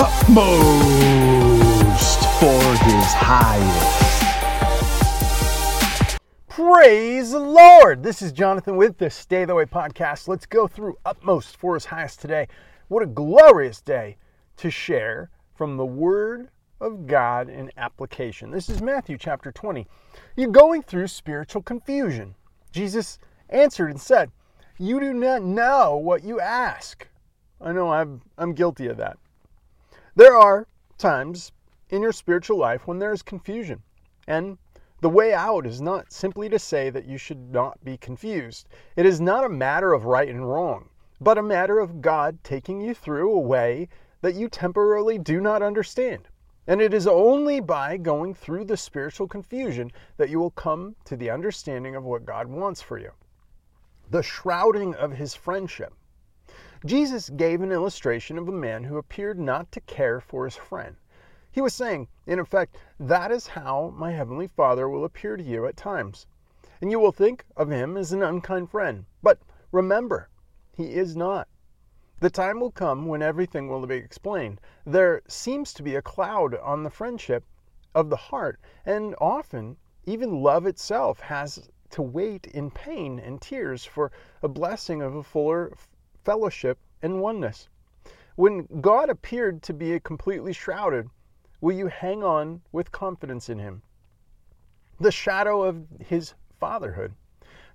utmost for His highest. Praise the Lord. This is Jonathan with the Stay The Way Podcast. Let's go through utmost for His highest today. What a glorious day to share from the Word of God in application. This is Matthew chapter 20. You're going through spiritual confusion. Jesus answered and said, "You do not know what you ask." I know I'm guilty of that. There are times in your spiritual life when there is confusion. And the way out is not simply to say that you should not be confused. It is not a matter of right and wrong, but a matter of God taking you through a way that you temporarily do not understand. And it is only by going through the spiritual confusion that you will come to the understanding of what God wants for you. The shrouding of His friendship. Jesus gave an illustration of a man who appeared not to care for his friend. He was saying, in effect, that is how my Heavenly Father will appear to you at times. And you will think of Him as an unkind friend. But remember, He is not. The time will come when everything will be explained. There seems to be a cloud on the friendship of the heart, and often even love itself has to wait in pain and tears for a blessing of a fuller fellowship and oneness. When God appeared to be completely shrouded, will you hang on with confidence in Him? The shadow of His fatherhood.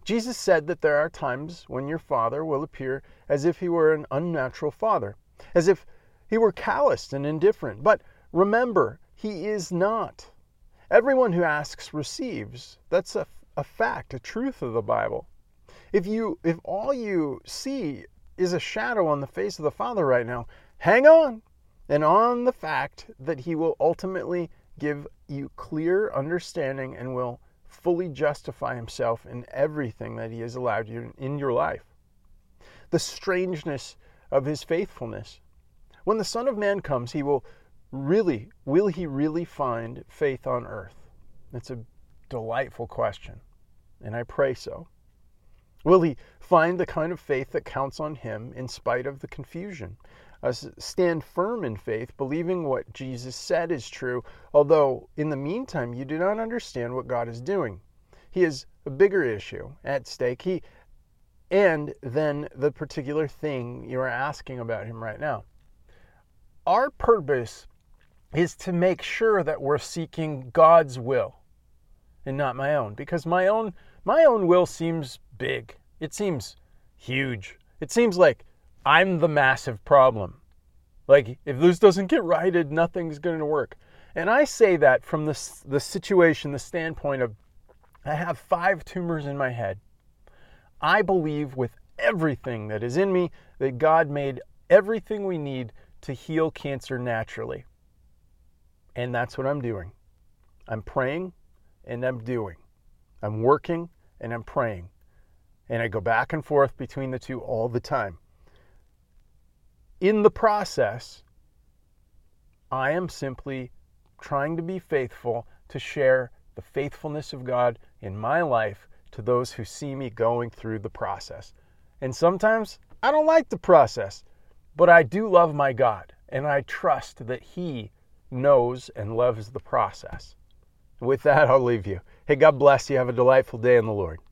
Jesus said that there are times when your Father will appear as if He were an unnatural Father, as if He were calloused and indifferent. But remember, He is not. Everyone who asks receives. That's a fact, a truth of the Bible. If all you see is a shadow on the face of the Father right now, hang on, and on the fact that He will ultimately give you clear understanding and will fully justify Himself in everything that He has allowed you in your life. The strangeness of His faithfulness. When the Son of Man comes, will He really find faith on earth? That's a delightful question, and I pray so. Will He find the kind of faith that counts on Him in spite of the confusion? Stand firm in faith, believing what Jesus said is true, although in the meantime you do not understand what God is doing. He has a bigger issue at stake, and then the particular thing you are asking about Him right now. Our purpose is to make sure that we're seeking God's will and not my own, because my own will seems big. It seems huge. It seems like I'm the massive problem. Like, if this doesn't get righted, nothing's going to work. And I say that from the situation, the standpoint of, I have 5 tumors in my head. I believe with everything that is in me that God made everything we need to heal cancer naturally. And that's what I'm doing. I'm praying and I'm doing. I'm working and I'm praying. And I go back and forth between the two all the time. In the process, I am simply trying to be faithful to share the faithfulness of God in my life to those who see me going through the process. And sometimes I don't like the process, but I do love my God, and I trust that He knows and loves the process. With that, I'll leave you. Hey, God bless you. Have a delightful day in the Lord.